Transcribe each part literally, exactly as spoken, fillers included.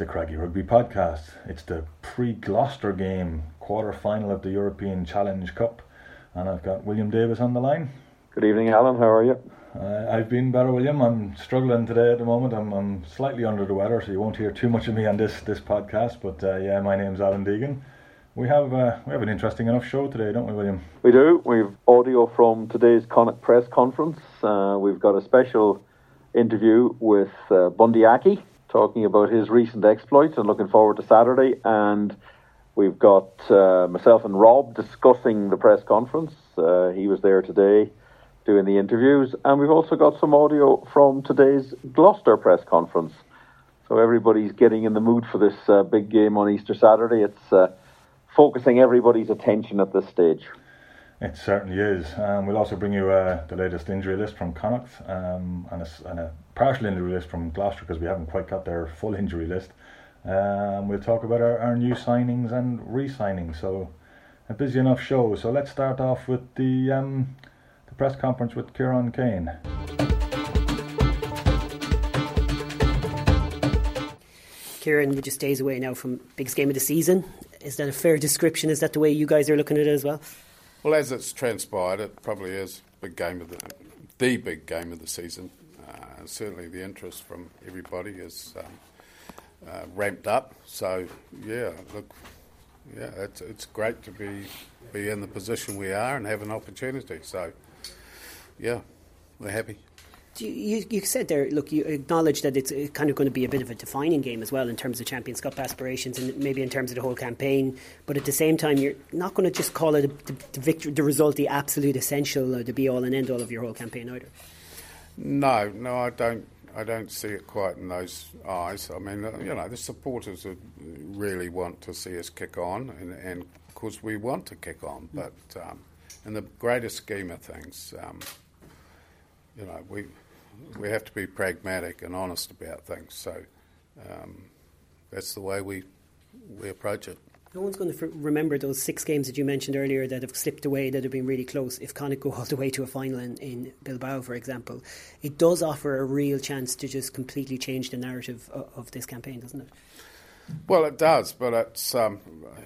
the Craggy Rugby Podcast. It's the pre-Gloucester game, quarter-final of the European Challenge Cup, and I've got William Davis on the line. Good evening, Alan. How are you? Uh, I've been better, William. I'm struggling today at the moment. I'm, I'm slightly under the weather, so you won't hear too much of me on this, this podcast, but uh, yeah, my name's Alan Deegan. We have uh, we have an interesting enough show today, don't we, William? We do. We've audio from today's Connacht press conference. Uh, we've got a special interview with uh, Bundee Aki, talking about his recent exploits and looking forward to Saturday. And we've got uh, myself and Rob discussing the press conference. Uh, he was there today doing the interviews. And we've also got some audio from today's Gloucester press conference. So everybody's getting in the mood for this uh, big game on Easter Saturday. It's uh, focusing everybody's attention at this stage. It certainly is. Um, we'll also bring you uh, the latest injury list from Connacht um, and, a, and a partial injury list from Gloucester, because we haven't quite got their full injury list. Um, we'll talk about our, our new signings and re-signings. So a busy enough show. So let's start off with the, um, the press conference with Kieran Keane. Kieran, we're just days away now from biggest game of the season. Is that a fair description? Is that the way you guys are looking at it as well? Well, as it's transpired, it probably is big game of the, the big game of the season. Uh, certainly the interest from everybody is um, uh, ramped up. So, yeah, look, yeah, it's it's great to be, be in the position we are and have an opportunity. So, yeah, we're happy. You, you, you said there, look, you acknowledge that it's kind of going to be a bit of a defining game as well in terms of Champions Cup aspirations and maybe in terms of the whole campaign, but at the same time you're not going to just call it a, the, the victory, the result, the absolute essential or the be all and end all of your whole campaign either. No, no, I don't I don't see it quite in those eyes. I mean, you know, the supporters would really want to see us kick on, and, and of course we want to kick on, but um, in the greater scheme of things, um, you know, we... we have to be pragmatic and honest about things, so um, that's the way we we approach it. No one's going to f- remember those six games that you mentioned earlier that have slipped away, that have been really close. If Connacht go all the way to a final in, in Bilbao, for example, it does offer a real chance to just completely change the narrative of, of this campaign, doesn't it? Well, it does, but it's um,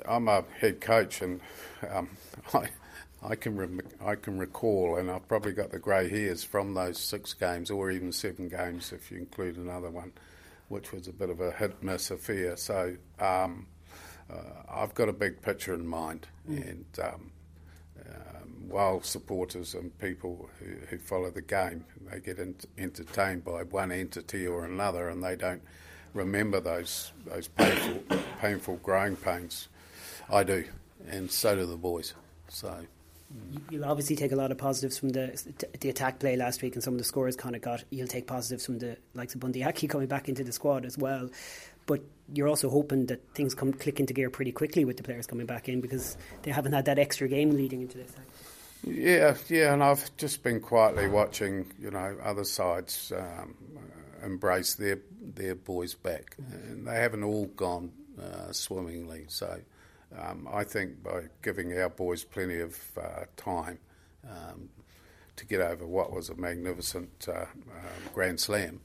I'm a head coach, and um, I. I can re- I can recall, and I've probably got the grey hairs from those six games, or even seven games if you include another one, which was a bit of a hit-miss affair. So um, uh, I've got a big picture in mind, mm. and um, um, while supporters and people who, who follow the game, they get ent- entertained by one entity or another, and they don't remember those those painful, painful growing pains. I do, and so do the boys. So. You'll obviously take a lot of positives from the the attack play last week and some of the scores Connacht got. You'll take positives from the likes of Bundee Aki coming back into the squad as well. But you're also hoping that things come click into gear pretty quickly with the players coming back in, because they haven't had that extra game leading into this. Yeah, yeah, and I've just been quietly watching, you know, other sides um, embrace their their boys back, and they haven't all gone uh, swimmingly. So. Um, I think by giving our boys plenty of uh, time um, to get over what was a magnificent uh, uh, Grand Slam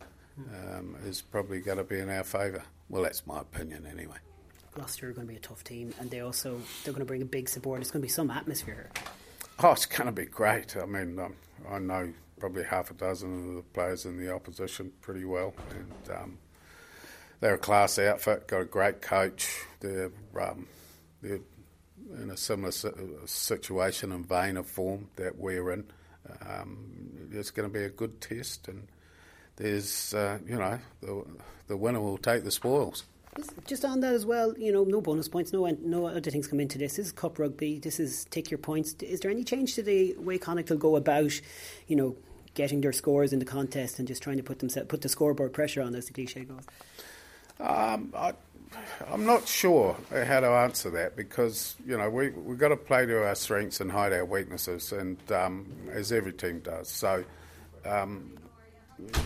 um, is probably going to be in our favour. Well, that's my opinion anyway. Gloucester are going to be a tough team, and they also, they're going to bring a big support. It's going to be some atmosphere. Oh, it's going to be great. I mean, um, I know probably half a dozen of the players in the opposition pretty well, and um, they're a class outfit, got a great coach. They're... Um, They're in a similar situation and vein of form that we're in. Um, it's going to be a good test, and there's, uh, you know, the, the winner will take the spoils. Just on that as well, you know, no bonus points, no no other things come into this. This is cup rugby. This is take your points. Is there any change to the way Connacht will go about, you know, getting their scores in the contest and just trying to put themselves put the scoreboard pressure on, as the cliche goes? Um, I. I'm not sure how to answer that, because, you know, we, we've got to play to our strengths and hide our weaknesses, and um, as every team does. So um,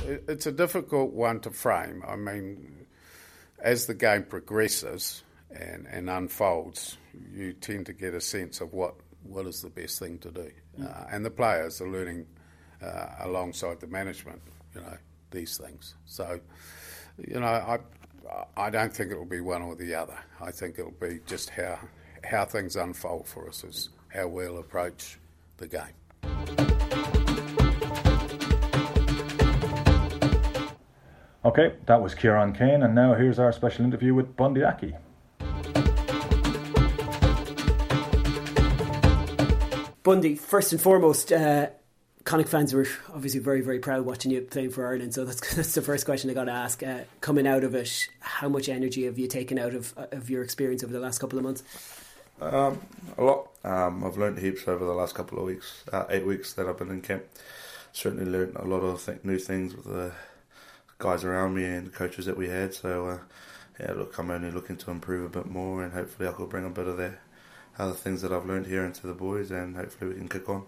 it, it's a difficult one to frame. I mean, as the game progresses and, and unfolds, you tend to get a sense of what, what is the best thing to do. Mm. Uh, and the players are learning uh, alongside the management, you know, these things. So, you know, I... I don't think it'll be one or the other. I think it'll be just how how things unfold for us is how we'll approach the game. Okay, that was Kieran Keane, and now here's our special interview with Bundee Aki. Bundee, first and foremost, uh, Connacht fans were obviously very, very proud watching you playing for Ireland, so that's, that's the first question I got to ask. Uh, coming out of it, how much energy have you taken out of of your experience over the last couple of months? Um, a lot. Um, I've learnt heaps over the last couple of weeks, uh, eight weeks that I've been in camp. Certainly learnt a lot of th- new things with the guys around me and the coaches that we had. So, uh, yeah, look, I'm only looking to improve a bit more, and hopefully I could bring a bit of that, other things that I've learnt here into the boys, and hopefully we can kick on.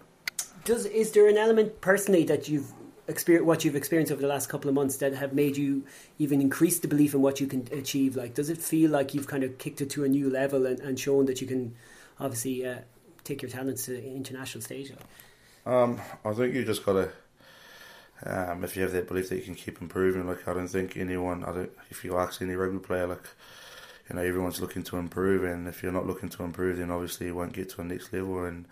Does is there an element personally that you've experienced, what you've experienced over the last couple of months, that have made you even increase the belief in what you can achieve? Like, does it feel like you've kind of kicked it to a new level and, and shown that you can obviously uh, take your talents to the international stage? Um, I think you just got to, um, if you have that belief that you can keep improving, like I don't think anyone, I don't, if you ask any rugby player, like, you know, everyone's looking to improve, and if you're not looking to improve, then obviously you won't get to the next level. And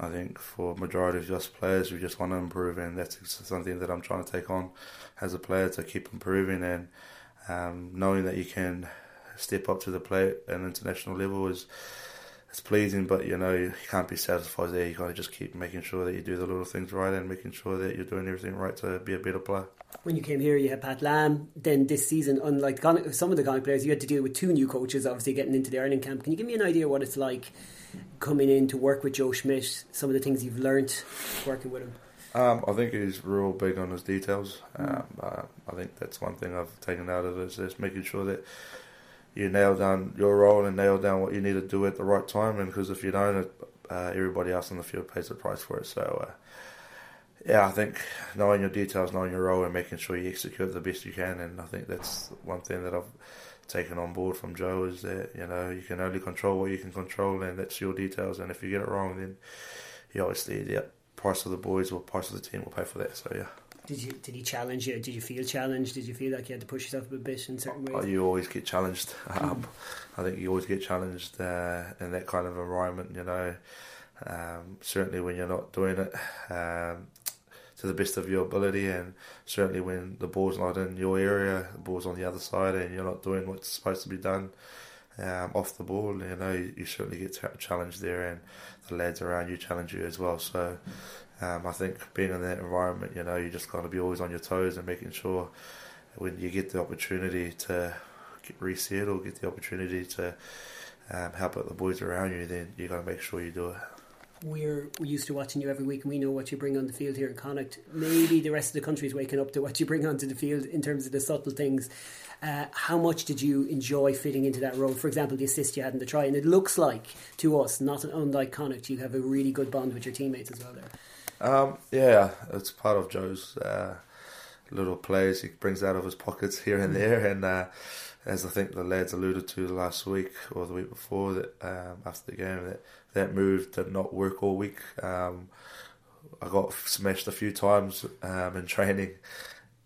I think for majority of us players, we just want to improve, and that's something that I'm trying to take on as a player, to keep improving. And um, knowing that you can step up to the plate at an international level is it's pleasing, but you know, you can't be satisfied there. You got to just keep making sure that you do the little things right, and making sure that you're doing everything right to be a better player. When you came here, you had Pat Lam. Then this season, unlike some of the Connacht players, you had to deal with two new coaches, obviously, getting into the Ireland camp. Can you give me an idea what it's like coming in to work with Joe Schmidt, some of the things you've learnt working with him? Um, I think he's real big on his details. Um, uh, I think that's one thing I've taken out of it, is just making sure that you nail down your role and nail down what you need to do at the right time. And because if you don't, uh, everybody else on the field pays the price for it. So, uh, yeah, I think knowing your details, knowing your role, and making sure you execute the best you can. And I think that's one thing that I've taken on board from Joe, is that, you know, you can only control what you can control, and that's your details. And if you get it wrong, then you obviously, the price of the boys or price of the team will pay for that. So, yeah. Did you? Did he challenge you? Did you feel challenged? Did you feel like you had to push yourself a bit in certain ways? Oh, you always get challenged. Um, I think you always get challenged uh, in that kind of environment, you know. Um, certainly when you're not doing it um, to the best of your ability, and certainly when the ball's not in your area, the ball's on the other side, and you're not doing what's supposed to be done um, off the ball, you know, you, you certainly get t- challenged there, and the lads around you challenge you as well. So... Um, I think being in that environment, you know, you just got to be always on your toes, and making sure when you get the opportunity to get reset or get the opportunity to um, help out the boys around you, then you got to make sure you do it. We're, we're used to watching you every week, and we know what you bring on the field here in Connacht. Maybe the rest of the country is waking up to what you bring onto the field in terms of the subtle things. Uh, how much did you enjoy fitting into that role? For example, the assist you had in the try, and it looks like, to us, not unlike Connacht, you have a really good bond with your teammates as well there. Um, yeah, it's part of Joe's uh, little plays he brings out of his pockets here and there, and uh, as I think the lads alluded to last week or the week before, that um, after the game, that, that move did not work all week. Um, I got smashed a few times um, in training,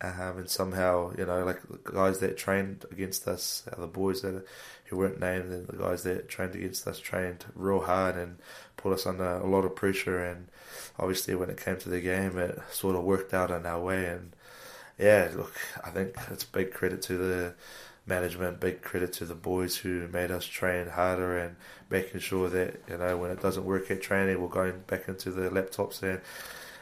um, and somehow, you know, like the guys that trained against us, uh, the boys that who weren't named, and the guys that trained against us trained real hard and put us under a lot of pressure, and obviously when it came to the game, it sort of worked out in our way. And yeah, look, I think it's big credit to the management, big credit to the boys who made us train harder, and making sure that, you know, when it doesn't work at training, we're going back into the laptops and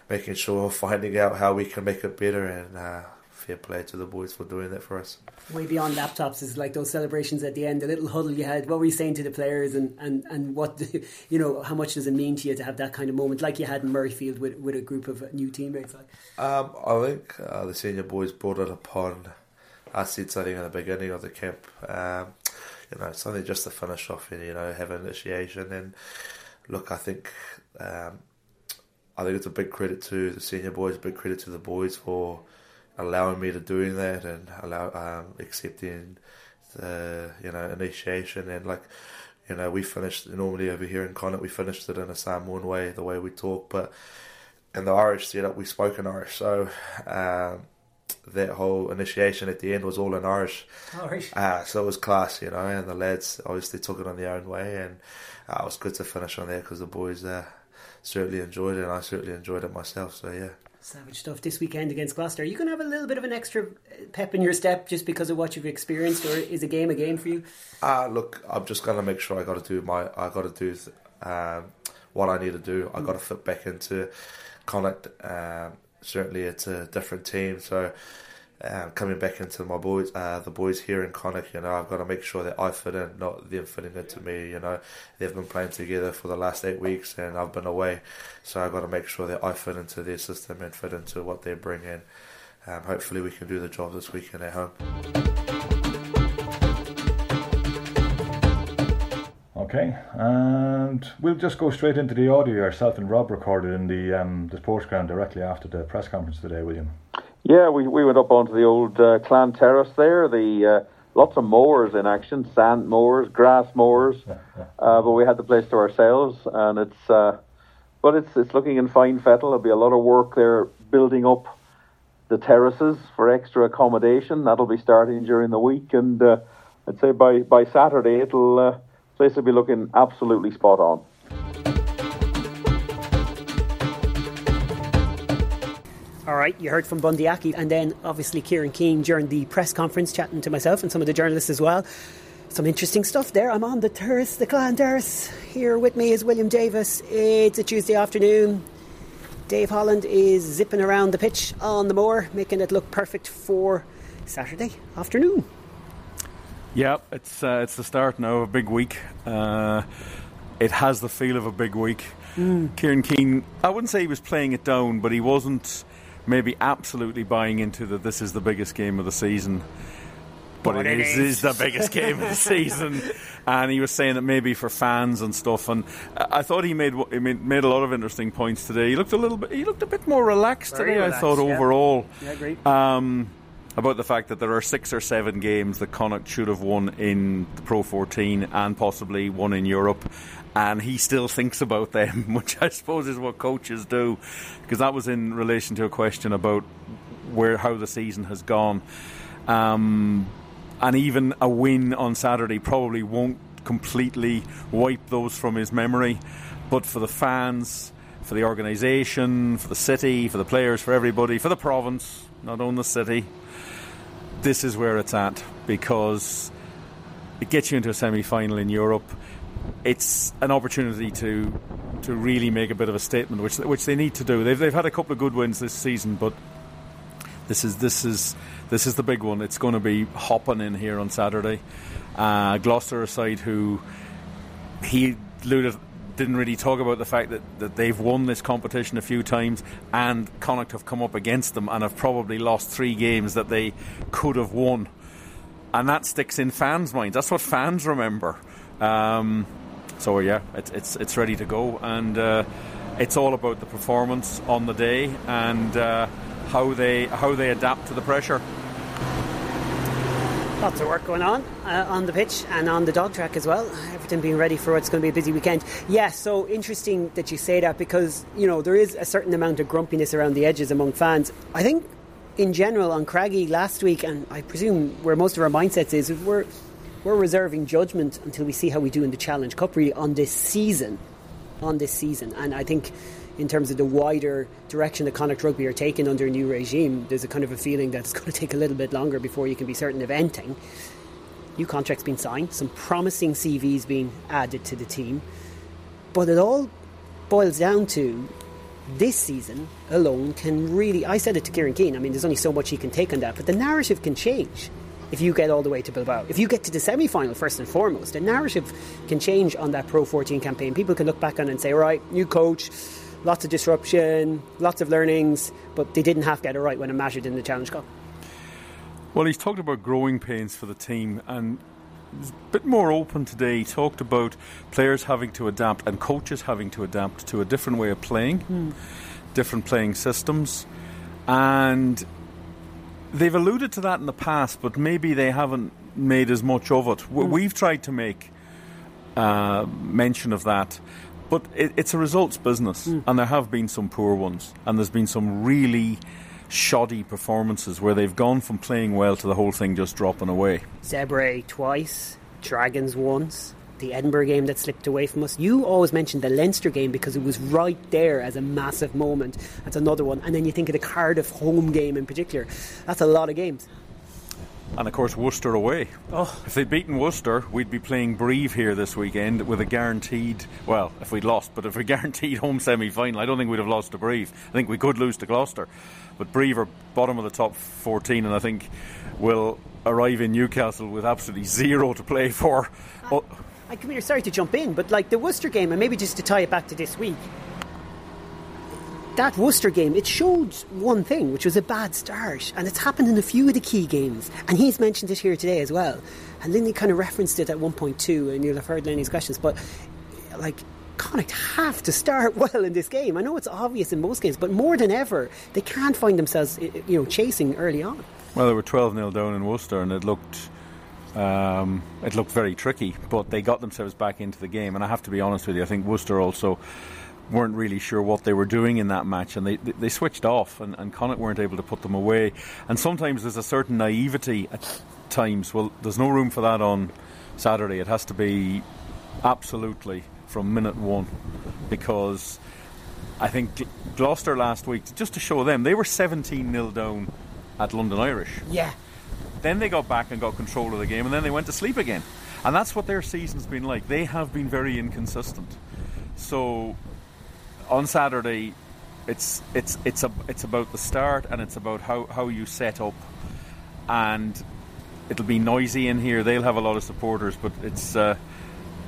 making sure, finding out how we can make it better. And uh, fair play to the boys for doing that for us. Way beyond laptops is like those celebrations at the end, the little huddle you had. What were you saying to the players, and, and, and what, you know, how much does it mean to you to have that kind of moment like you had in Murrayfield with with a group of new teammates? Um, I think uh, the senior boys brought it upon. I said something at the beginning of the camp, um, you know, something just to finish off and, you know, have an initiation. And look, I think, um, I think it's a big credit to the senior boys, big credit to the boys for allowing me to do that, and allow um, accepting the, you know, initiation. And like, you know, we finished normally over here in Connacht, we finished it in a Samoan way, the way we talk, but in the Irish setup we spoke in Irish. So um, the whole initiation at the end was all in Irish. Oh, right. Uh, so it was class, you know, and the lads obviously took it on their own way, and uh, it was good to finish on there because the boys uh, certainly enjoyed it, and I certainly enjoyed it myself, so yeah. Savage stuff this weekend against Gloucester. Are you going to have a little bit of an extra pep in your step just because of what you've experienced, or is a game a game for you? Uh, look, I'm just going to make sure I got to do my, I got to do um, what I need to do. I got to fit back into Connacht. Um, certainly, it's a different team, so um, coming back into my boys, uh, the boys here in Connacht, you know, I've got to make sure that I fit in, not them fitting into me. You know, they've been playing together for the last eight weeks, and I've been away, so I've got to make sure that I fit into their system and fit into what they bring in. Um, hopefully, we can do the job this weekend at home. Okay, and we'll just go straight into the audio yourself and Rob recorded in the um, the Sports Ground directly after the press conference today, William. Yeah, we, we went up onto the old uh, Clan Terrace there. The uh, lots of mowers in action, sand mowers, grass mowers, yeah, yeah. Uh, but we had the place to ourselves, and it's uh, but it's it's looking in fine fettle. There'll be a lot of work there building up the terraces for extra accommodation. That'll be starting during the week, and uh, I'd say by by Saturday it'll. Uh, Place will be looking absolutely spot on. All right, you heard from Bundee Aki, and then obviously Kieran Keane during the press conference, chatting to myself and some of the journalists as well. Some interesting stuff there. I'm on the terrace, the Clan Terrace. Here with me is William Davis. It's a Tuesday afternoon. Dave Holland is zipping around the pitch on the moor, making it look perfect for Saturday afternoon. Yeah, it's uh, it's the start now of a big week. Uh, it has the feel of a big week. Mm. Kieran Keane, I wouldn't say he was playing it down, but he wasn't maybe absolutely buying into that this is the biggest game of the season. But, but it, it is, is the biggest game of the season. And he was saying that maybe for fans and stuff. And I thought he made he made a lot of interesting points today. He looked a little bit he looked a bit more relaxed Very today, relaxed, I thought, yeah. overall. Yeah, great. Um, about the fact that there are six or seven games that Connacht should have won in the Pro fourteen and possibly one in Europe, and he still thinks about them, which I suppose is what coaches do, because that was in relation to a question about where how the season has gone. Um, and even a win on Saturday probably won't completely wipe those from his memory, but for the fans, for the organisation, for the city, for the players, for everybody, for the province, not only the city, this is where it's at, because it gets you into a semi-final in Europe. It's an opportunity to to really make a bit of a statement, which which they need to do. They've they've had a couple of good wins this season, but this is this is this is the big one. It's going to be hopping in here on Saturday. Uh, Gloucester aside, who he alluded, didn't really talk about the fact that, that they've won this competition a few times, and Connacht have come up against them and have probably lost three games that they could have won, and that sticks in fans' minds. That's what fans remember. Um, so yeah, it's it's it's ready to go, and uh, it's all about the performance on the day and uh, how they how they adapt to the pressure. Lots of work going on uh, on the pitch and on the dog track as well. Everything being ready for what's going to be a busy weekend. Yeah, so interesting that you say that, because, you know, there is a certain amount of grumpiness around the edges among fans. I think in general on Craggy last week, and I presume where most of our mindsets is, we're we're reserving judgment until we see how we do in the Challenge Cup, really, on this season. On this season. And I think in terms of the wider direction that Connacht Rugby are taking under a new regime, there's a kind of a feeling that it's going to take a little bit longer before you can be certain of anything. New contracts being signed, some promising C Vs being added to the team. But it all boils down to this season alone can really... I said it to Kieran Keane, I mean, there's only so much he can take on that, but the narrative can change if you get all the way to Bilbao. If you get to the semi-final, first and foremost, the narrative can change on that Pro fourteen campaign. People can look back on it and say, right, new coach... Lots of disruption, lots of learnings, but they didn't half get it right when it mattered in the Challenge Cup. Well, he's talked about growing pains for the team, and he was a bit more open today. He talked about players having to adapt and coaches having to adapt to a different way of playing, mm. different playing systems. And they've alluded to that in the past, but maybe they haven't made as much of it. Mm. We've tried to make uh, mention of that. But it, it's a results business, mm. and there have been some poor ones, and there's been some really shoddy performances where they've gone from playing well to the whole thing just dropping away. Zebre twice, Dragons once, the Edinburgh game that slipped away from us. You always mention the Leinster game because it was right there as a massive moment. That's another one. And then you think of the Cardiff home game in particular. That's a lot of games. And of course Worcester away. Oh. If they'd beaten Worcester, we'd be playing Brive here this weekend with a guaranteed, well, if we'd lost, but if we guaranteed home semi-final, I don't think we'd have lost to Brive. I think we could lose to Gloucester. But Brive are bottom of the top fourteen, and I think will arrive in Newcastle with absolutely zero to play for. I, oh. I, come here, sorry to jump in, but like the Worcester game, and maybe just to tie it back to this week, that Worcester game, it showed one thing, which was a bad start, and it's happened in a few of the key games, and he's mentioned it here today as well, and Lindy kind of referenced it at one point two, and you'll have heard Lindy's questions, but like Connacht have to start well in this game. I know it's obvious in most games, but more than ever they can't find themselves, you know, chasing early on. Well, they were twelve nil down in Worcester, and it looked Um, it looked very tricky, but they got themselves back into the game. And I have to be honest with you, I think Worcester also weren't really sure what they were doing in that match, and they they switched off, and, and Connacht weren't able to put them away. And sometimes there's a certain naivety at times. Well, there's no room for that on Saturday. It has to be absolutely from minute one, because I think Gl- Gloucester last week, just to show them, they were seventeen nil down at London Irish. Yeah. Then they got back and got control of the game, and then they went to sleep again. And that's what their season's been like. They have been very inconsistent. So on Saturday, it's it's it's a, it's about the start, and it's about how, how you set up. And it'll be noisy in here. They'll have a lot of supporters, but it's uh,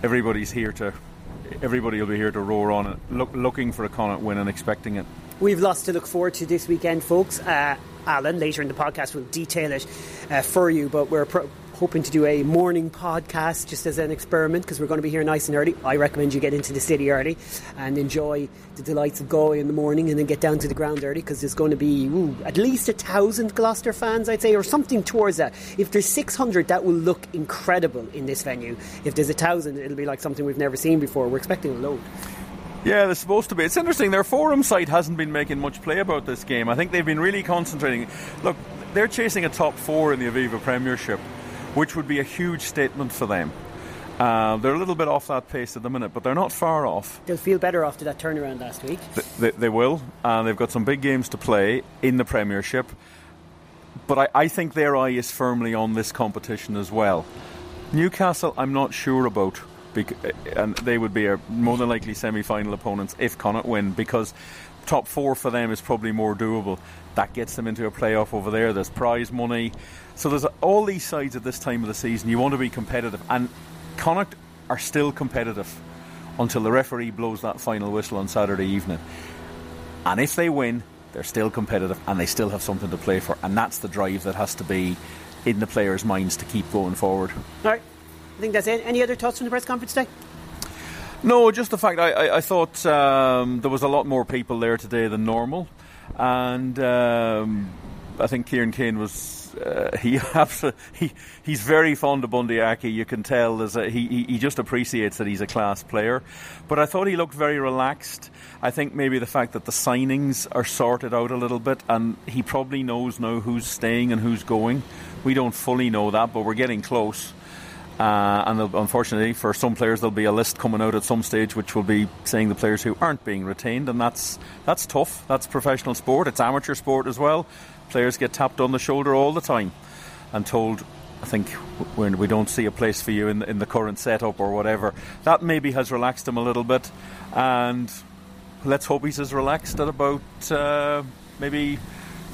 everybody's here to everybody will be here to roar on it, look, looking for a Connacht win and expecting it. We've lots to look forward to this weekend, folks. Uh, Alan, later in the podcast, will detail it uh, for you, but we're pro- hoping to do a morning podcast just as an experiment, because we're going to be here nice and early. I recommend you get into the city early and enjoy the delights of Galway in the morning, and then get down to the ground early, because there's going to be ooh, at least a thousand Gloucester fans, I'd say, or something towards that. If there's six hundred, that will look incredible in this venue. If there's a thousand, it'll be like something we've never seen before. We're expecting a load. Yeah, they're supposed to be. It's interesting, their forum site hasn't been making much play about this game. I think they've been really concentrating. Look, they're chasing a top four in the Aviva Premiership, which would be a huge statement for them. Uh, they're a little bit off that pace at the minute, but they're not far off. They'll feel better after that turnaround last week. They, they, they will, and they've got some big games to play in the Premiership. But I, I think their eye is firmly on this competition as well. Newcastle, I'm not sure about. And they would be a more than likely semi-final opponents if Connacht win, because top four for them is probably more doable. That gets them into a playoff over there. There's prize money, so there's all these sides at this time of the season. You want to be competitive, and Connacht are still competitive until the referee blows that final whistle on Saturday evening. And if they win, they're still competitive and they still have something to play for, and that's the drive that has to be in the players' minds to keep going forward. Alright, I think that's it. Any other thoughts from the press conference today? No, just the fact I, I, I thought um, there was a lot more people there today than normal, and um, I think Kieran Keane was uh, he, he he's very fond of Bundee Aki. You can tell there's a, he he just appreciates that he's a class player. But I thought he looked very relaxed. I think maybe the fact that the signings are sorted out a little bit, and he probably knows now who's staying and who's going. We don't fully know that, but we're getting close. Uh, and unfortunately for some players there'll be a list coming out at some stage which will be saying the players who aren't being retained, and that's that's tough. That's professional sport. It's amateur sport as well. Players get tapped on the shoulder all the time and told, I think, we don't see a place for you in, in the current setup or whatever. That maybe has relaxed him a little bit, and let's hope he's as relaxed at about uh, maybe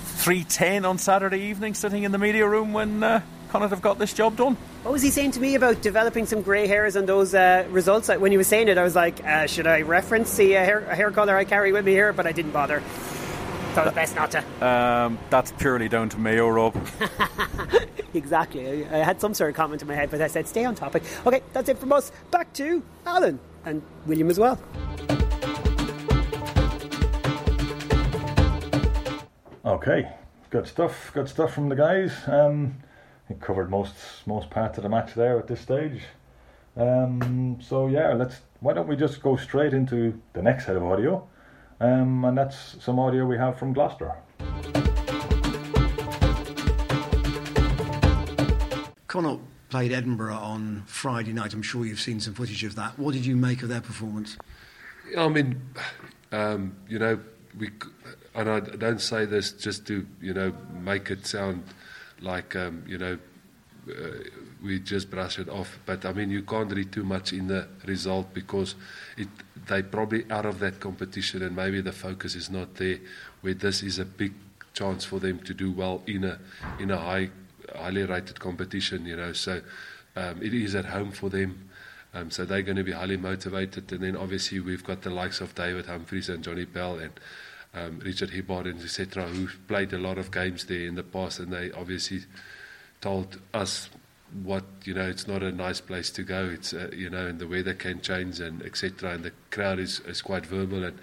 three ten on Saturday evening, sitting in the media room when uh, Connacht have got this job done. What was he saying to me about developing some grey hairs on those uh, results? When he was saying it, I was like, uh, should I reference the uh, hair, hair colour I carry with me here? But I didn't bother. Thought it best not to. Um, that's purely down to Mayo, Rob. Exactly. I had some sort of comment in my head, but I said, stay on topic. Okay, that's it from us. Back to Alan and William as well. Okay, good stuff. Good stuff from the guys. Um... I think covered most most parts of the match there at this stage. Um, so yeah, let's. Why don't we just go straight into the next set of audio, um, and that's some audio we have from Gloucester. Connacht played Edinburgh on Friday night. I'm sure you've seen some footage of that. What did you make of their performance? I mean, um, you know, we, and I don't say this just to, you know, make it sound like, um, you know, uh, we just brush it off. But, I mean, you can't read too much in the result because it they probably out of that competition and maybe the focus is not there, where this is a big chance for them to do well in a in a high highly rated competition, you know. So um, it is at home for them. Um, so they're going to be highly motivated. And then obviously we've got the likes of David Humphries and Johnny Bell and um, Richard Hibbard and et cetera who've played a lot of games there in the past, and they obviously told us what, you know, it's not a nice place to go. It's, uh, you know, and the weather can change and et cetera. And the crowd is, is quite verbal, and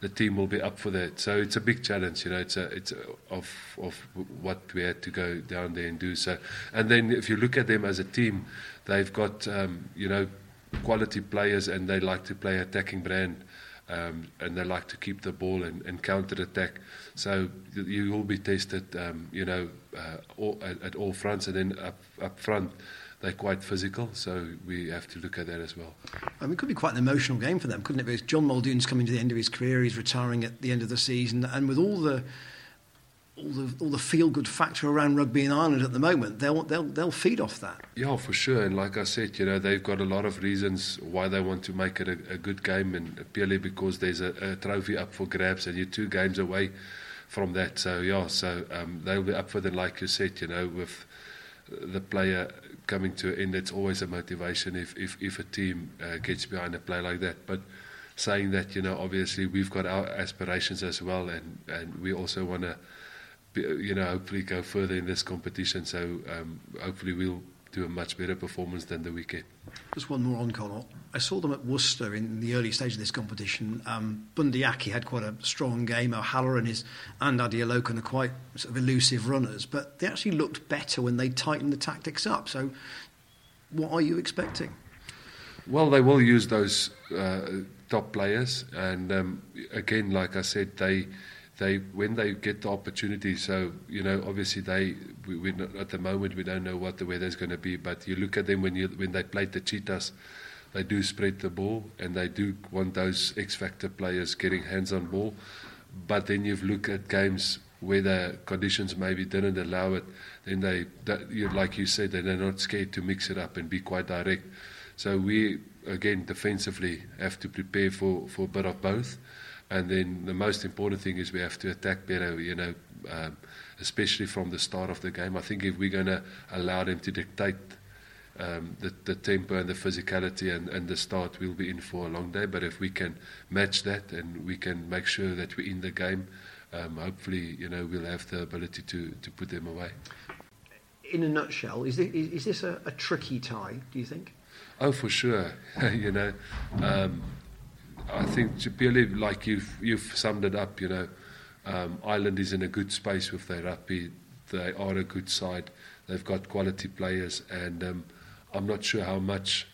the team will be up for that. So it's a big challenge, you know. It's a, it's a, of of what we had to go down there and do. So, and then if you look at them as a team, they've got, um, you know, quality players, and they like to play attacking brand, um, and they like to keep the ball and, and counter-attack. So you will be tested, um, you know, uh, all, at, at all fronts, and then up, up front they're quite physical, so we have to look at that as well. I mean, it could be quite an emotional game for them, couldn't it? Because John Muldoon's coming to the end of his career, he's retiring at the end of the season, and with all the all the all the feel-good factor around rugby in Ireland at the moment, they'll they'll they'll feed off that. Yeah, for sure. And like I said, you know, they've got a lot of reasons why they want to make it a, a good game, and purely because there's a, a trophy up for grabs, and you're two games away from that. So yeah, so um, they'll be up for it, like you said, you know, with the player coming to an end. It's always a motivation if if, if a team uh, gets behind a player like that. But saying that, you know, obviously we've got our aspirations as well, and, and we also want to, you know, hopefully go further in this competition. So um, hopefully we'll do a much better performance than the weekend. Just one more on Connacht. I saw them at Worcester in the early stage of this competition. Um, Bundee Aki had quite a strong game. O'Halloran his, and Adialokan are quite sort of elusive runners, but they actually looked better when they tightened the tactics up. So what are you expecting? Well, they will use those uh, top players, and um, again, like I said, they... They when they get the opportunity. So, you know, obviously they we, we're not, at the moment we don't know what the weather is going to be. But you look at them when you when they played the Cheetahs, they do spread the ball, and they do want those X factor players getting hands on ball. But then you've looked at games where the conditions maybe didn't allow it. Then they that, you, like you said, they're not scared to mix it up and be quite direct. So we again defensively have to prepare for, for a bit of both. And then the most important thing is we have to attack better, you know, um, especially from the start of the game. I think if we're going to allow them to dictate um, the, the tempo and the physicality and, and the start, we'll be in for a long day. But if we can match that and we can make sure that we're in the game, um, hopefully, you know, we'll have the ability to, to put them away. In a nutshell, is this, is this a, a tricky tie, do you think? Oh, for sure. You know... Um, I think purely like you've you've summed it up, you know, um, Ireland is in a good space with their rugby. They are a good side. They've got quality players, and um, I'm not sure how much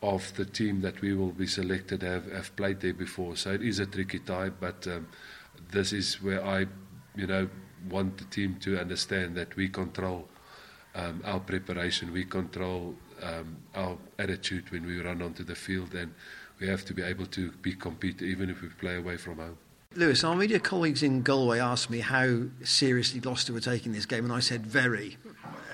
of the team that we will be selected have, have played there before. So it is a tricky tie, but um, this is where I, you know, want the team to understand that we control um, our preparation, we control um, our attitude when we run onto the field, and we have to be able to be compete even if we play away from home. Lewis, our media colleagues in Galway asked me how seriously Gloucester were taking this game, and I said very.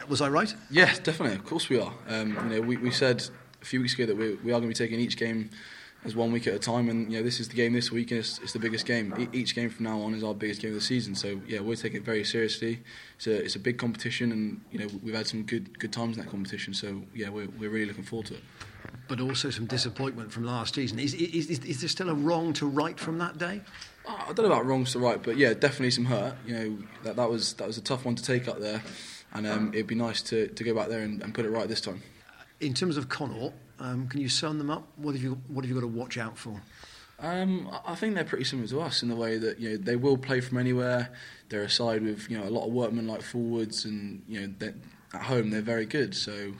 Was I right? Yeah, definitely. Of course we are. Um, you know, we, we said a few weeks ago that we, we are going to be taking each game as one week at a time, and you know, this is the game this week, and it's, it's the biggest game. E- each game from now on is our biggest game of the season. So yeah, we're taking it very seriously. It's a, it's a big competition, and you know, we've had some good good times in that competition. So yeah, we're we're really looking forward to it. But also some disappointment from last season. Is is is, is there still a wrong to right from that day? Oh, I don't know about wrongs to right, but yeah, definitely some hurt. You know, that that was that was a tough one to take up there, and um, it'd be nice to, to go back there and, and put it right this time. In terms of Connacht, um, can you sum them up? What have you what have you got to watch out for? Um, I think they're pretty similar to us in the way that, you know, they will play from anywhere. They're a side with, you know, a lot of workmanlike forwards, and you know, at home they're very good. So.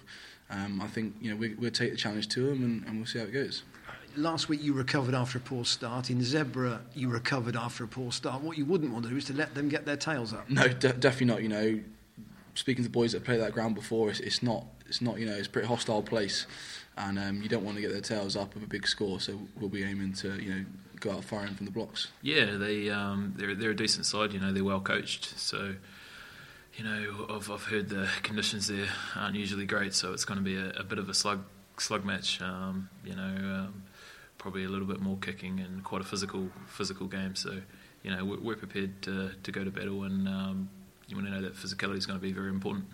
Um, I think, you know, we, we'll take the challenge to them, and, and we'll see how it goes. Last week you recovered after a poor start. In Zebre you recovered after a poor start. What you wouldn't want to do is to let them get their tails up. No, de- definitely not. You know, speaking to the boys that played that ground before, it's, it's not, it's not, you know, it's a pretty hostile place, and um, you don't want to get their tails up of a big score. So we'll be aiming to, you know, go out firing from the blocks. Yeah, they um, they're they're a decent side. You know, they're well coached. So, you know, I've I've heard the conditions there aren't usually great. So it's going to be a, a bit of a slug slug match. Um, you know, um, probably a little bit more kicking and quite a physical physical game. So, you know, we're, we're prepared to to go to battle, and um, you want to know that physicality is going to be very important.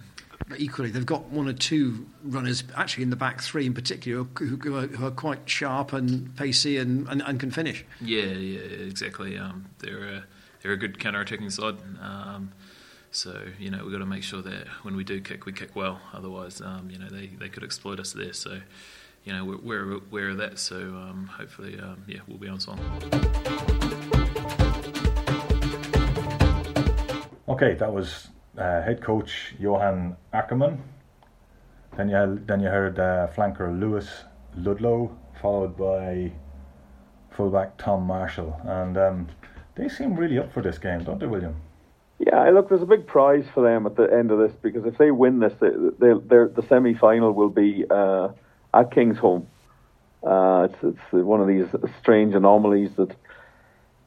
But equally, they've got one or two runners, actually in the back three in particular, who are, who are quite sharp and pacey and, and, and can finish. Yeah, yeah, exactly. Um, they're a, they're a good counter-attacking side. Um, so, you know, we've got to make sure that when we do kick, we kick well. Otherwise, um, you know, they, they could exploit us there. So, you know, we're, we're aware of that. So um, hopefully, um, yeah, we'll be on song. Okay, that was... Uh, head coach Johan Ackerman. Then you then you heard uh, flanker Lewis Ludlow, followed by fullback Tom Marshall, and um, they seem really up for this game, don't they, William? Yeah, look, there's a big prize for them at the end of this, because if they win this, they, they, they're, the semi-final will be uh, at King's Home. Uh, it's, it's one of these strange anomalies that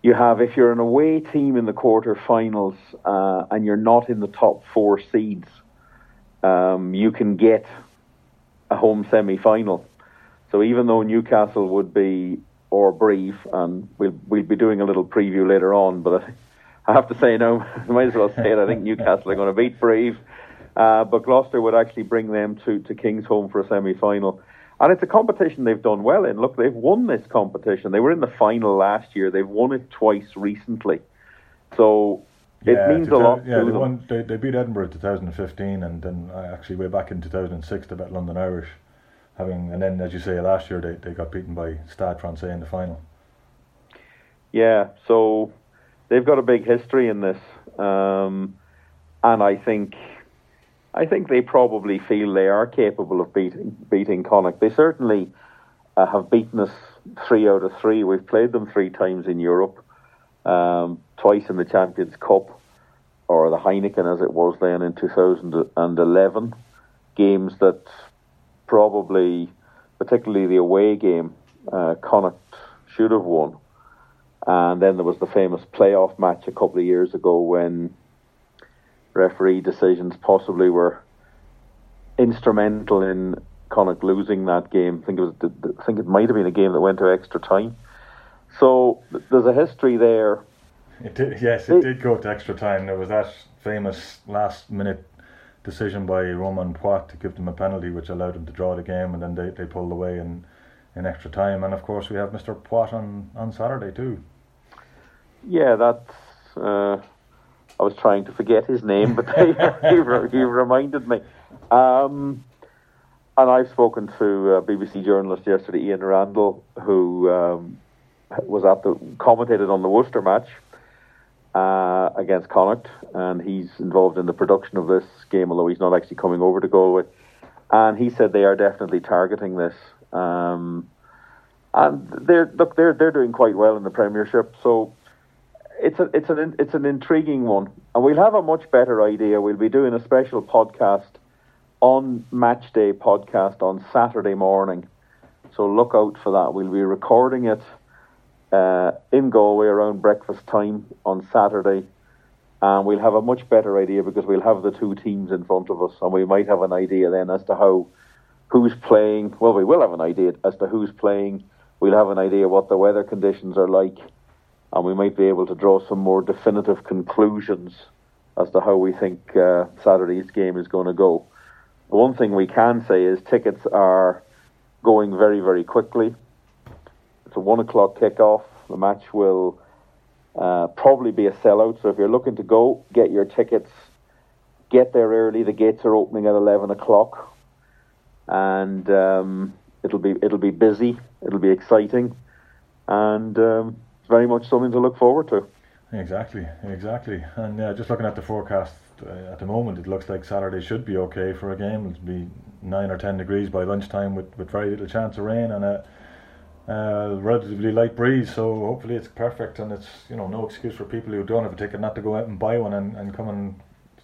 you have if you're an away team in the quarterfinals uh, and you're not in the top four seeds, um, you can get a home semi-final. So even though Newcastle would be, or Brive, and we'll we'll be doing a little preview later on, but I have to say now, I might as well say it, I think Newcastle are going to beat Brive, uh, but Gloucester would actually bring them to, to King's Home for a semi-final. And it's a competition they've done well in. Look, they've won this competition. They were in the final last year. They've won it twice recently. So it yeah, means a lot yeah, to they them. Won, they, they beat Edinburgh in two thousand fifteen, and then actually way back in two thousand six they beat London Irish. Having And then, as you say, last year they, they got beaten by Stade Francais in the final. Yeah, so they've got a big history in this. Um, and I think... I think they probably feel they are capable of beating beating Connacht. They certainly uh, have beaten us three out of three. We've played them three times in Europe, um, twice in the Champions Cup, or the Heineken as it was then in two thousand eleven. Games that probably, particularly the away game, uh, Connacht should have won. And then there was the famous playoff match a couple of years ago when referee decisions possibly were instrumental in Connacht losing that game. I think it was. I think it might have been a game that went to extra time. So there's a history there. It did, yes, it, it did go to extra time. There was that famous last-minute decision by Romain Poite to give them a penalty, which allowed them to draw the game, and then they, they pulled away in, in extra time. And of course, we have Mister Poite on, on Saturday too. Yeah, that's. Uh, I was trying to forget his name, but they, he, he reminded me. Um, and I've spoken to a B B C journalist yesterday, Ian Randall, who um, was at the commentated on the Worcester match uh, against Connacht, and he's involved in the production of this game, although he's not actually coming over to Galway. And he said they are definitely targeting this, um, and they're look they're they're doing quite well in the Premiership, so. It's a, it's an it's an intriguing one, and we'll have a much better idea. We'll be doing a special podcast on Match Day podcast on Saturday morning, so look out for that. We'll be recording it uh, in Galway around breakfast time on Saturday, and we'll have a much better idea because we'll have the two teams in front of us, and we might have an idea then as to how who's playing. Well, we will have an idea as to who's playing. We'll have an idea what the weather conditions are like. And we might be able to draw some more definitive conclusions as to how we think uh, Saturday's game is going to go. The one thing we can say is tickets are going very, very quickly. It's a one o'clock kickoff. The match will uh, probably be a sellout. So if you're looking to go, get your tickets. Get there early. The gates are opening at eleven o'clock, and um, it'll be it'll be busy. It'll be exciting, and. Um, Very much something to look forward to. Exactly, exactly. And uh, just looking at the forecast uh, at the moment, it looks like Saturday should be okay for a game. It'll be nine or ten degrees by lunchtime, with, with very little chance of rain and a uh, relatively light breeze. So hopefully it's perfect, and it's you know no excuse for people who don't have a ticket not to go out and buy one and, and come and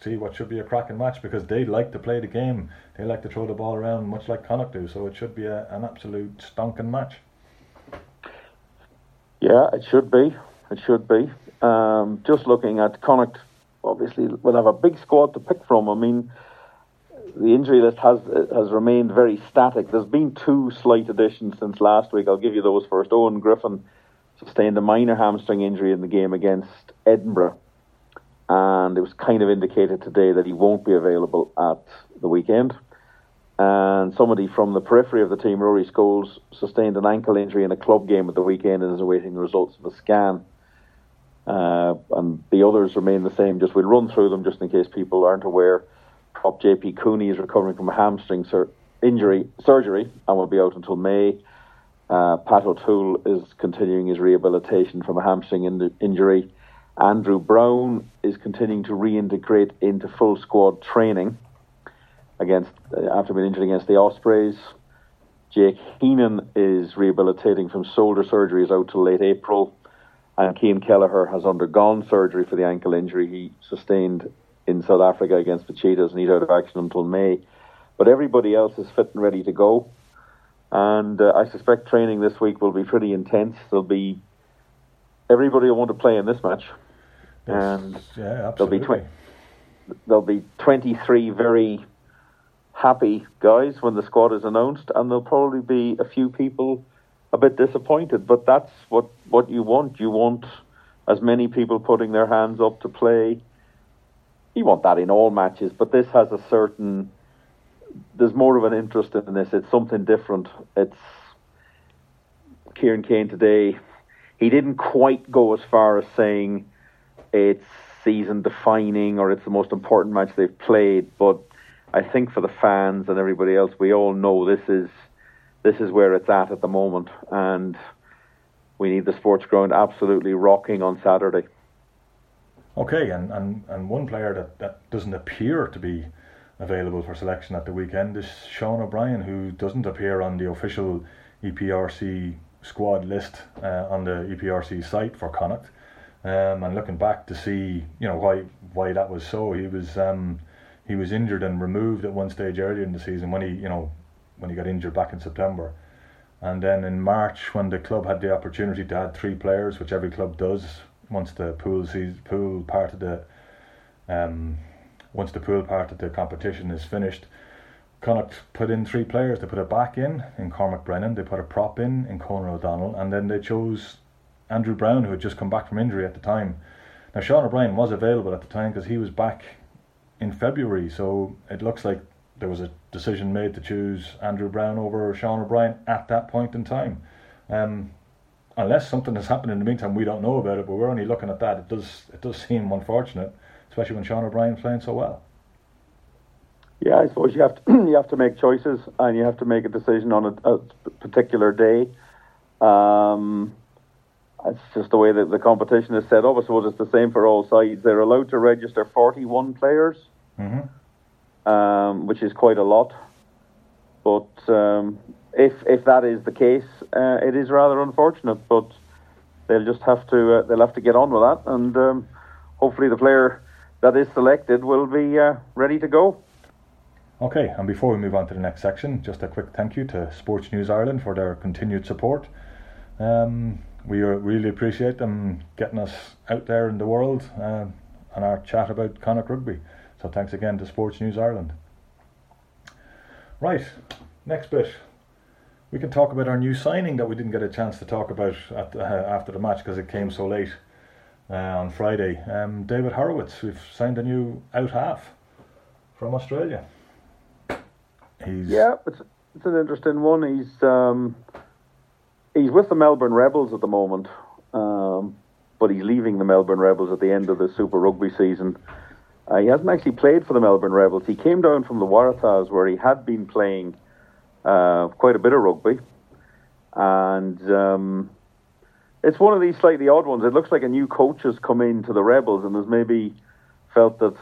see what should be a cracking match, because they like to play the game. They like to throw the ball around, much like Connacht do, so it should be a, an absolute stonking match. Yeah, it should be. It should be. Um, just looking at Connacht, obviously, we'll have a big squad to pick from. I mean, the injury list has has remained very static. There's been two slight additions since last week. I'll give you those first. Owen Griffin sustained a minor hamstring injury in the game against Edinburgh, and it was kind of indicated today that he won't be available at the weekend. And somebody from the periphery of the team, Rory Scholes, sustained an ankle injury in a club game at the weekend and is awaiting the results of a scan. Uh, and the others remain the same. Just we'll run through them just in case people aren't aware. Prop J P Cooney is recovering from a hamstring sur- injury surgery and will be out until May. Uh, Pat O'Toole is continuing his rehabilitation from a hamstring in- injury. Andrew Brown is continuing to reintegrate into full squad training against uh, after being injured against the Ospreys. Jake Heenan is rehabilitating from shoulder surgery, is out till late April. And Cian Kelleher has undergone surgery for the ankle injury he sustained in South Africa against the Cheetahs, and he's out of action until May. But everybody else is fit and ready to go. And uh, I suspect training this week will be pretty intense. There'll be everybody will want to play in this match. Yes. And yeah, absolutely. There'll be, tw- there'll be twenty-three very happy guys when the squad is announced, and there'll probably be a few people a bit disappointed, but that's what, what you want. You want as many people putting their hands up to play. You want that in all matches, but this has a certain... There's more of an interest in this. It's something different. It's Kieran Keane today. He didn't quite go as far as saying it's season-defining or it's the most important match they've played, but I think for the fans and everybody else, we all know this is This is where it's at at the moment, and we need the Sports Ground absolutely rocking on Saturday. Okay, and, and, and one player that, that doesn't appear to be available for selection at the weekend is Sean O'Brien, who doesn't appear on the official E P R C squad list uh, on the E P R C site for Connacht. Um, and looking back to see, you know, why why that was so, he was um, he was injured and removed at one stage earlier in the season when he, you know, when he got injured back in September, and then in March when the club had the opportunity to add three players, which every club does once the pool sees, pool part of the um once the pool part of the competition is finished, Connacht put in three players. They put a back in in Cormac Brennan, they put a prop in in Conor O'Donnell, and then they chose Andrew Brown, who had just come back from injury at the time. Now Sean O'Brien was available at the time because he was back in February, so it looks like there was a decision made to choose Andrew Brown over Sean O'Brien at that point in time. Um, unless something has happened in the meantime, we don't know about it, but we're only looking at that. It does it does seem unfortunate, especially when Sean O'Brien's playing so well. Yeah, I suppose you have to, you have to make choices, and you have to make a decision on a, a particular day. Um, it's just the way that the competition is set up. I suppose it's the same for all sides. They're allowed to register forty-one players. Mm-hmm. Um, which is quite a lot, but um, if if that is the case, uh, it is rather unfortunate. But they'll just have to uh, they'll have to get on with that, and um, hopefully the player that is selected will be uh, ready to go. Okay, and before we move on to the next section, just a quick thank you to Sports News Ireland for their continued support. Um, we are, really appreciate them getting us out there in the world uh, and our chat about Connacht Rugby. So thanks again to Sports News Ireland. Right, next bit. We can talk about our new signing that we didn't get a chance to talk about at, uh, after the match because it came so late uh, on Friday. Um, David Horowitz, we've signed a new out-half from Australia. He's yeah, it's, it's an interesting one. He's um, he's with the Melbourne Rebels at the moment, um, but he's leaving the Melbourne Rebels at the end of the Super Rugby season. Uh, he hasn't actually played for the Melbourne Rebels. He came down from the Waratahs, where he had been playing uh, quite a bit of rugby. And um, it's one of these slightly odd ones. It looks like a new coach has come in to the Rebels and has maybe felt that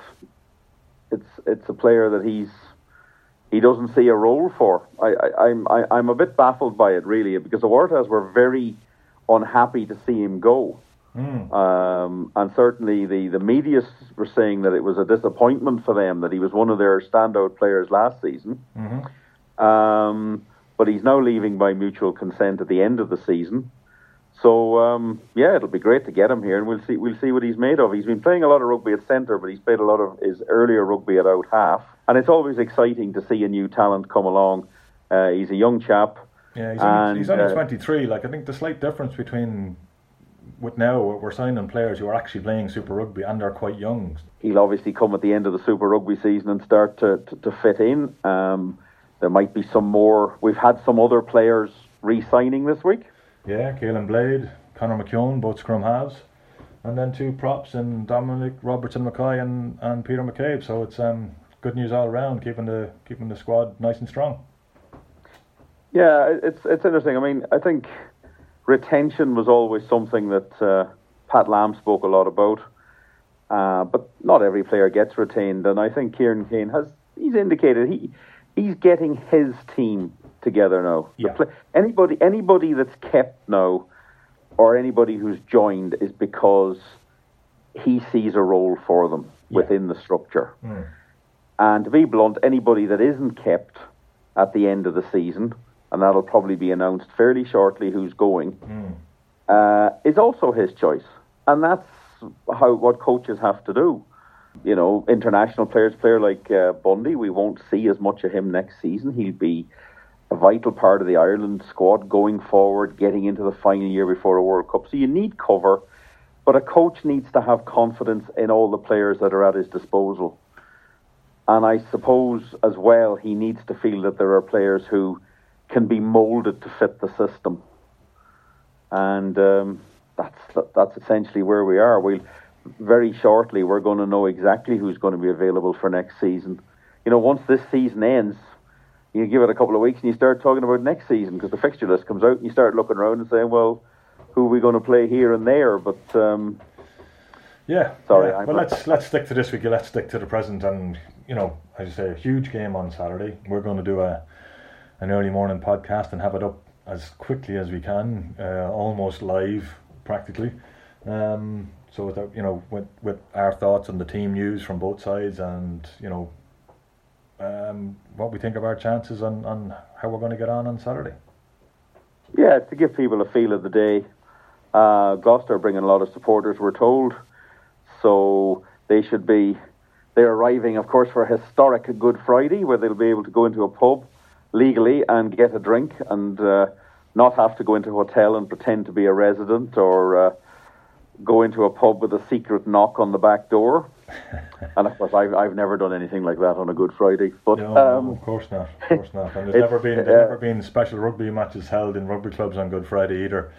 it's it's a player that he's he doesn't see a role for. I, I, I'm I, I'm a bit baffled by it, really, because the Waratahs were very unhappy to see him go. Mm. Um, and certainly the, the media were saying that it was a disappointment for them that he was one of their standout players last season. Mm-hmm. Um, but he's now leaving by mutual consent at the end of the season. So um, yeah, it'll be great to get him here, and we'll see we'll see what he's made of. He's been playing a lot of rugby at centre, but he's played a lot of his earlier rugby at out half. And it's always exciting to see a new talent come along. Uh, he's a young chap. Yeah, he's and, only, he's only uh, twenty-three. Like, I think the slight difference between with now we're signing players who are actually playing Super Rugby and are quite young. He'll obviously come at the end of the Super Rugby season and start to to, to fit in. Um, there might be some more. We've had some other players re-signing this week. Yeah, Caelan Blade, Conor McKeown, both scrum halves, and then two props in Dominic Robertson Mackay and, and Peter McCabe. So it's um, good news all around, keeping the keeping the squad nice and strong. Yeah, it's it's interesting. I mean, I think retention was always something that uh, Pat Lam spoke a lot about, uh, but not every player gets retained, and I think Kieran Keane has he's indicated he he's getting his team together now. Yeah. Play, anybody anybody that's kept now or anybody who's joined is because he sees a role for them yeah. within the structure. Mm. And to be blunt, anybody that isn't kept at the end of the season, and that'll probably be announced fairly shortly who's going, mm. uh, is also his choice. And that's how what coaches have to do. You know, international players, player like uh, Bundee, we won't see as much of him next season. He'll be a vital part of the Ireland squad going forward, getting into the final year before a World Cup. So you need cover, but a coach needs to have confidence in all the players that are at his disposal. And I suppose as well, he needs to feel that there are players who can be moulded to fit the system. And um, that's that's essentially where we are. We'll, very shortly, we're going to know exactly who's going to be available for next season. You know, once this season ends, you give it a couple of weeks and you start talking about next season, because the fixture list comes out and you start looking around and saying, well, who are we going to play here and there? But um, yeah, sorry. Yeah. Well, let's let's stick to this week. Let's stick to the present. And you know, as I say, a huge game on Saturday. We're going to do a an early morning podcast and have it up as quickly as we can, uh, almost live practically. Um, so without you know, with with our thoughts on the team news from both sides, and you know. Um, what we think of our chances on, on how we're going to get on on Saturday. Yeah, to give people a feel of the day. Uh, Gloucester are bringing a lot of supporters, we're told. So they should be, they're arriving, of course, for a historic Good Friday, where they'll be able to go into a pub legally and get a drink and uh, not have to go into a hotel and pretend to be a resident or uh, go into a pub with a secret knock on the back door. And of course, I've, I've never done anything like that on a Good Friday. But, no, um, no, of course not. Of course not. And there's never been there's uh, never been special rugby matches held in rugby clubs on Good Friday either.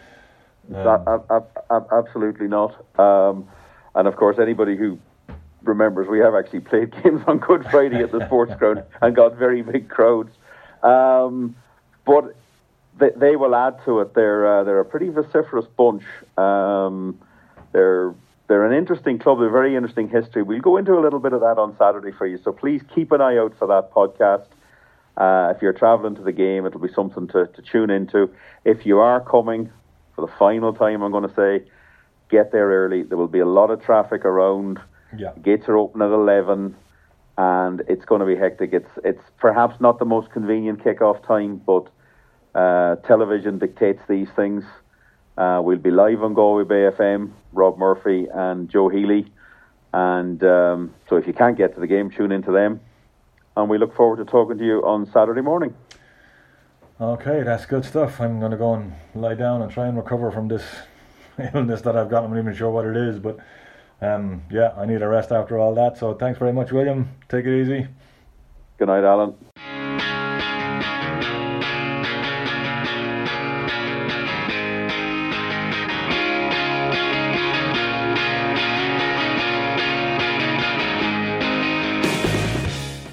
Um, that, ab, ab, absolutely not. Um, and of course, anybody who remembers, we have actually played games on Good Friday at the Sports Ground and got very big crowds. Um, but they, they will add to it. They're uh, they're a pretty vociferous bunch. Um, they're They're an interesting club, a very interesting history. We'll go into a little bit of that on Saturday for you, so please keep an eye out for that podcast. Uh, if you're travelling to the game, it'll be something to, to tune into. If you are coming, for the final time I'm going to say, get there early. There will be a lot of traffic around. Yeah. Gates are open at eleven, and it's going to be hectic. It's, it's perhaps not the most convenient kick-off time, but uh, television dictates these things. Uh, we'll be live on Galway Bay F M, Rob Murphy and Joe Healy. And um, so if you can't get to the game, tune in to them. And we look forward to talking to you on Saturday morning. Okay, that's good stuff. I'm going to go and lie down and try and recover from this illness that I've got. I'm not even sure what it is. But um, yeah, I need a rest after all that. So thanks very much, William. Take it easy. Good night, Alan.